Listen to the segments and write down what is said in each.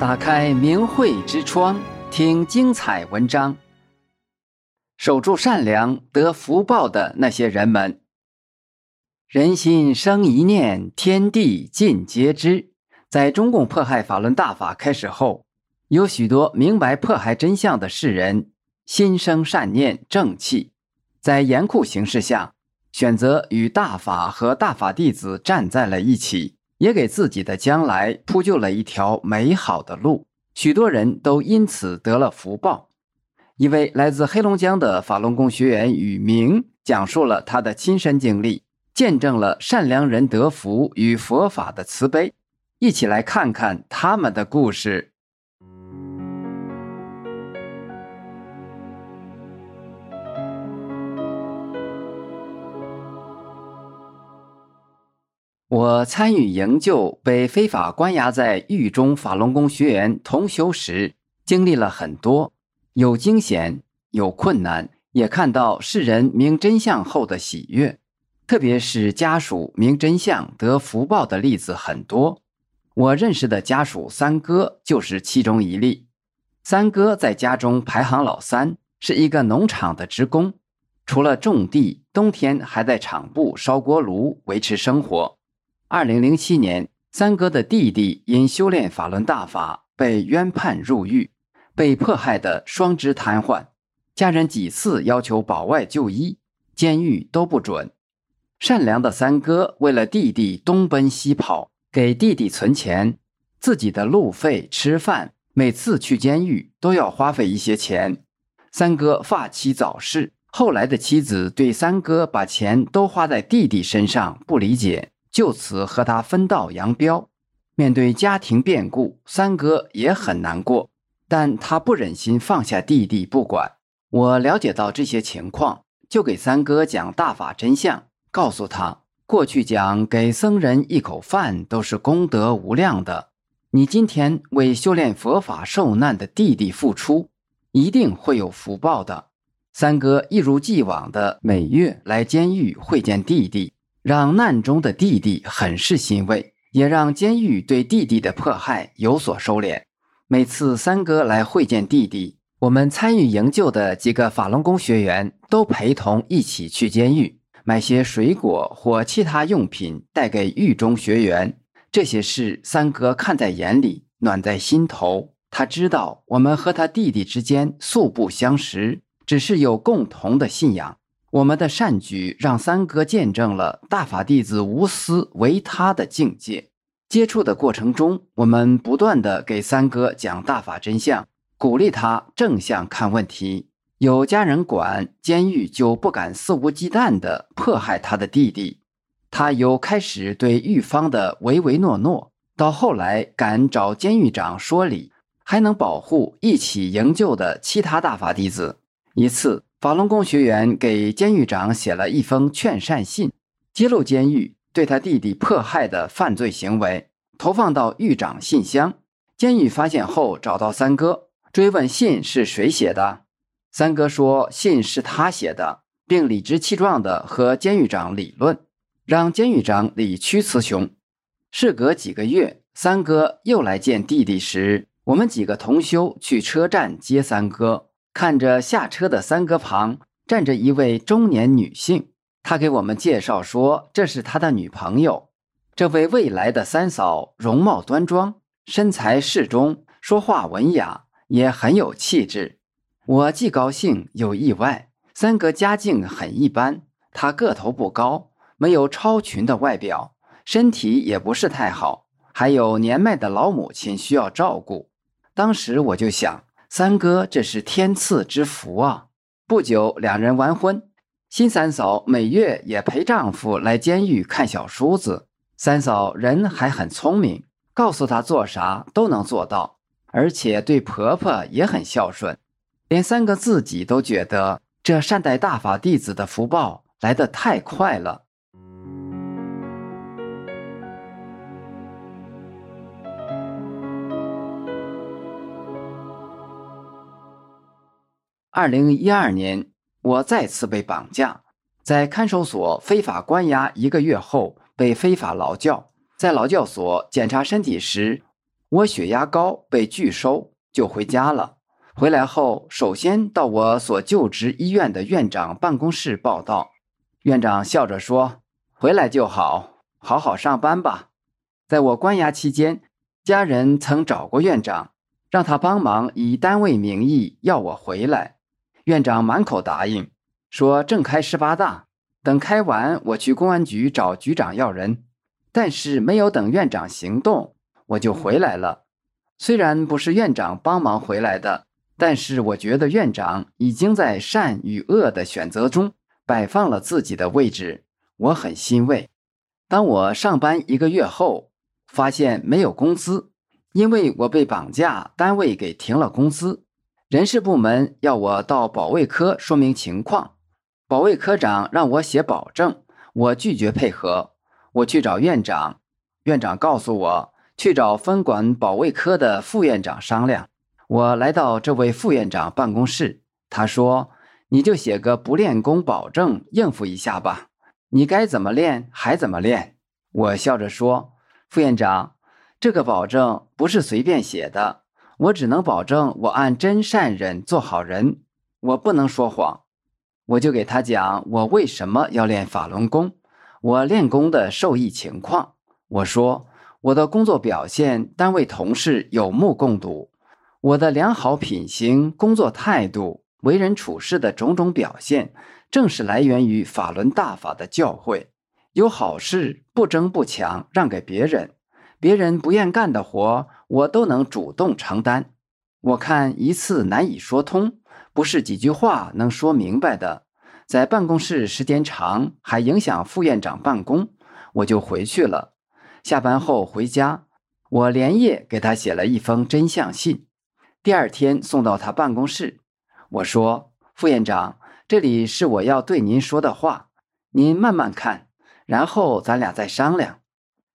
打开明慧之窗，听精彩文章。守住善良得福报的那些人们，人心生一念，天地尽皆知。在中共迫害法轮大法开始后，有许多明白迫害真相的世人，心生善念正气，在严酷形势下，选择与大法和大法弟子站在了一起。也给自己的将来铺就了一条美好的路，许多人都因此得了福报。一位来自黑龙江的法轮功学员宇明讲述了他的亲身经历，见证了善良人得福与佛法的慈悲。一起来看看他们的故事。我参与营救被非法关押在狱中法轮功学员同修时，经历了很多，有惊险，有困难，也看到世人明真相后的喜悦，特别是家属明真相得福报的例子很多。我认识的家属三哥就是其中一例。三哥在家中排行老三，是一个农场的职工，除了种地，冬天还在厂部烧锅炉维持生活。2007年，三哥的弟弟因修炼法轮大法被冤判入狱，被迫害的双肢瘫痪，家人几次要求保外就医，监狱都不准。善良的三哥为了弟弟东奔西跑，给弟弟存钱，自己的路费、吃饭，每次去监狱都要花费一些钱。三哥发妻早逝，后来的妻子对三哥把钱都花在弟弟身上不理解，就此和他分道扬镳。面对家庭变故，三哥也很难过，但他不忍心放下弟弟不管。我了解到这些情况，就给三哥讲大法真相，告诉他，过去讲给僧人一口饭都是功德无量的，你今天为修炼佛法受难的弟弟付出，一定会有福报的。三哥一如既往的每月来监狱会见弟弟，让难中的弟弟很是欣慰，也让监狱对弟弟的迫害有所收敛。每次三哥来会见弟弟，我们参与营救的几个法轮功学员都陪同一起去监狱，买些水果或其他用品带给狱中学员。这些事三哥看在眼里，暖在心头。他知道我们和他弟弟之间素不相识，只是有共同的信仰。我们的善举让三哥见证了大法弟子无私为他的境界。接触的过程中，我们不断地给三哥讲大法真相，鼓励他正向看问题。有家人管，监狱就不敢肆无忌惮地迫害他的弟弟。他由开始对狱方的唯唯诺诺，到后来敢找监狱长说理，还能保护一起营救的其他大法弟子。一次，法轮功学员给监狱长写了一封劝善信，揭露监狱对他弟弟迫害的犯罪行为，投放到狱长信箱。监狱发现后找到三哥，追问信是谁写的。三哥说信是他写的，并理直气壮地和监狱长理论，让监狱长理屈词穷。事隔几个月，三哥又来见弟弟时，我们几个同修去车站接三哥。看着下车的三哥旁站着一位中年女性，她给我们介绍说这是她的女朋友。这位未来的三嫂容貌端庄，身材适中，说话文雅，也很有气质。我既高兴又意外，三哥家境很一般，他个头不高，没有超群的外表，身体也不是太好，还有年迈的老母亲需要照顾。当时我就想，三哥这是天赐之福啊。不久两人完婚，新三嫂每月也陪丈夫来监狱看小叔子。三嫂人还很聪明，告诉她做啥都能做到，而且对婆婆也很孝顺。连三哥自己都觉得这善待大法弟子的福报来得太快了。2012年，我再次被绑架，在看守所非法关押一个月后被非法劳教。在劳教所检查身体时，我血压高被拒收，就回家了。回来后，首先到我所就职医院的院长办公室报到。院长笑着说：“回来就好，好好上班吧。”在我关押期间，家人曾找过院长，让他帮忙以单位名义要我回来。院长满口答应，说正开18大，等开完我去公安局找局长要人。但是没有等院长行动，我就回来了。虽然不是院长帮忙回来的，但是我觉得院长已经在善与恶的选择中摆放了自己的位置，我很欣慰。当我上班1个月后，发现没有工资，因为我被绑架，单位给停了工资。人事部门要我到保卫科说明情况，保卫科长让我写保证，我拒绝配合。我去找院长，院长告诉我去找分管保卫科的副院长商量。我来到这位副院长办公室，他说：“你就写个不练功保证应付一下吧，你该怎么练还怎么练。”我笑着说：“副院长，这个保证不是随便写的，我只能保证我按真善忍做好人，我不能说谎。”我就给他讲我为什么要练法轮功，我练功的受益情况。我说我的工作表现，单位同事有目共睹；我的良好品行、工作态度、为人处事的种种表现，正是来源于法轮大法的教诲。有好事不争不抢，让给别人，别人不愿干的活，我都能主动承担。我看一次难以说通，不是几句话能说明白的。在办公室时间长，还影响副院长办公，我就回去了。下班后回家，我连夜给他写了一封真相信，第二天送到他办公室。我说：“副院长，这里是我要对您说的话，您慢慢看，然后咱俩再商量。”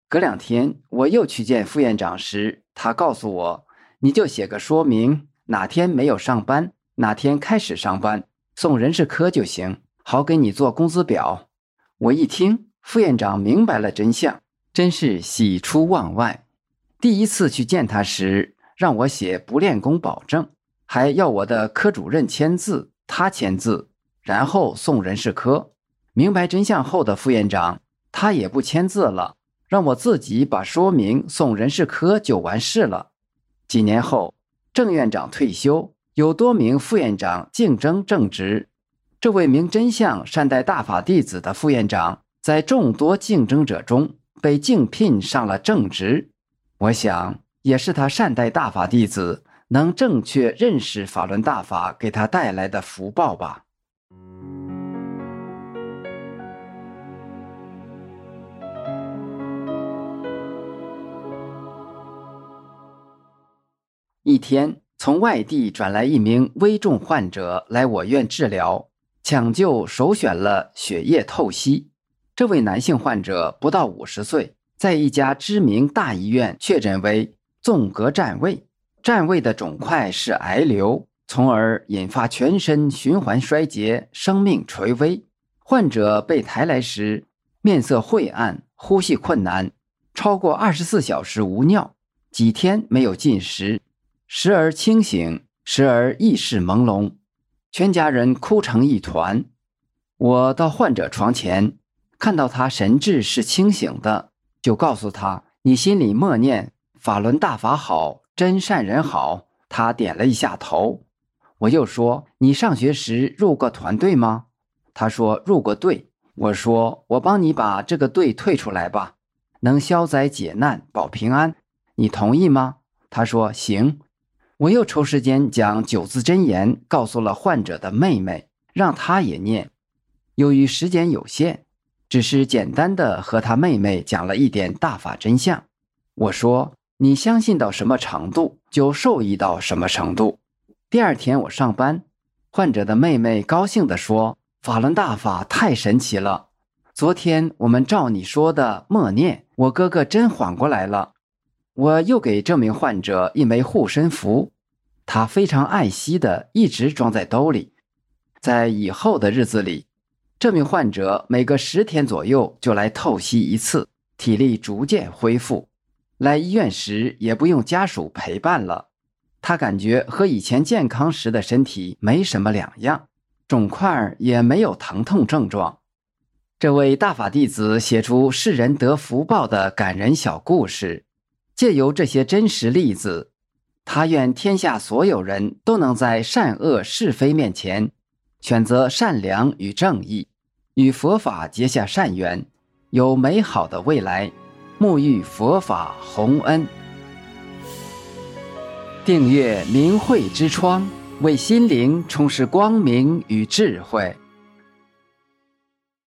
隔2天我又去见副院长时，他告诉我：“你就写个说明，哪天没有上班，哪天开始上班，送人事科就行，好给你做工资表。”我一听，副院长明白了真相，真是喜出望外。第一次去见他时，让我写不练功保证，还要我的科主任签字，他签字，然后送人事科。明白真相后的副院长，他也不签字了，让我自己把说明送人事科就完事了。几年后，郑院长退休，有多名副院长竞争正职。这位明真相、善待大法弟子的副院长，在众多竞争者中被竞聘上了正职。我想也是他善待大法弟子，能正确认识法轮大法给他带来的福报吧。一天，从外地转来一名危重患者来我院治疗，抢救首选了血液透析。这位男性患者不到50岁，在一家知名大医院确诊为纵隔占位，占位的肿块是癌瘤，从而引发全身循环衰竭，生命垂危。患者被抬来时，面色晦暗，呼吸困难，超过24小时无尿，几天没有进食，时而清醒，时而意识朦胧，全家人哭成一团。我到患者床前，看到他神志是清醒的，就告诉他：“你心里默念法轮大法好，真善人好。”他点了一下头。我又说：“你上学时入过团队吗？”他说：“入过队。”我说：“我帮你把这个队退出来吧，能消灾解难，保平安，你同意吗？”他说：“行。”我又抽时间讲9字真言，告诉了患者的妹妹，让她也念。由于时间有限，只是简单的和他妹妹讲了一点大法真相。我说：“你相信到什么程度，就受益到什么程度。”第2天我上班，患者的妹妹高兴地说：“法轮大法太神奇了，昨天我们照你说的默念，我哥哥真缓过来了。”我又给这名患者一枚护身符，他非常爱惜的一直装在兜里。在以后的日子里，这名患者每隔10天左右就来透析一次，体力逐渐恢复。来医院时也不用家属陪伴了。他感觉和以前健康时的身体没什么两样，肿块也没有疼痛症状。这位大法弟子写出世人得福报的感人小故事，借由这些真实例子，他愿天下所有人都能在善恶是非面前，选择善良与正义，与佛法结下善缘，有美好的未来，沐浴佛法洪恩。订阅明慧之窗，为心灵充实光明与智慧。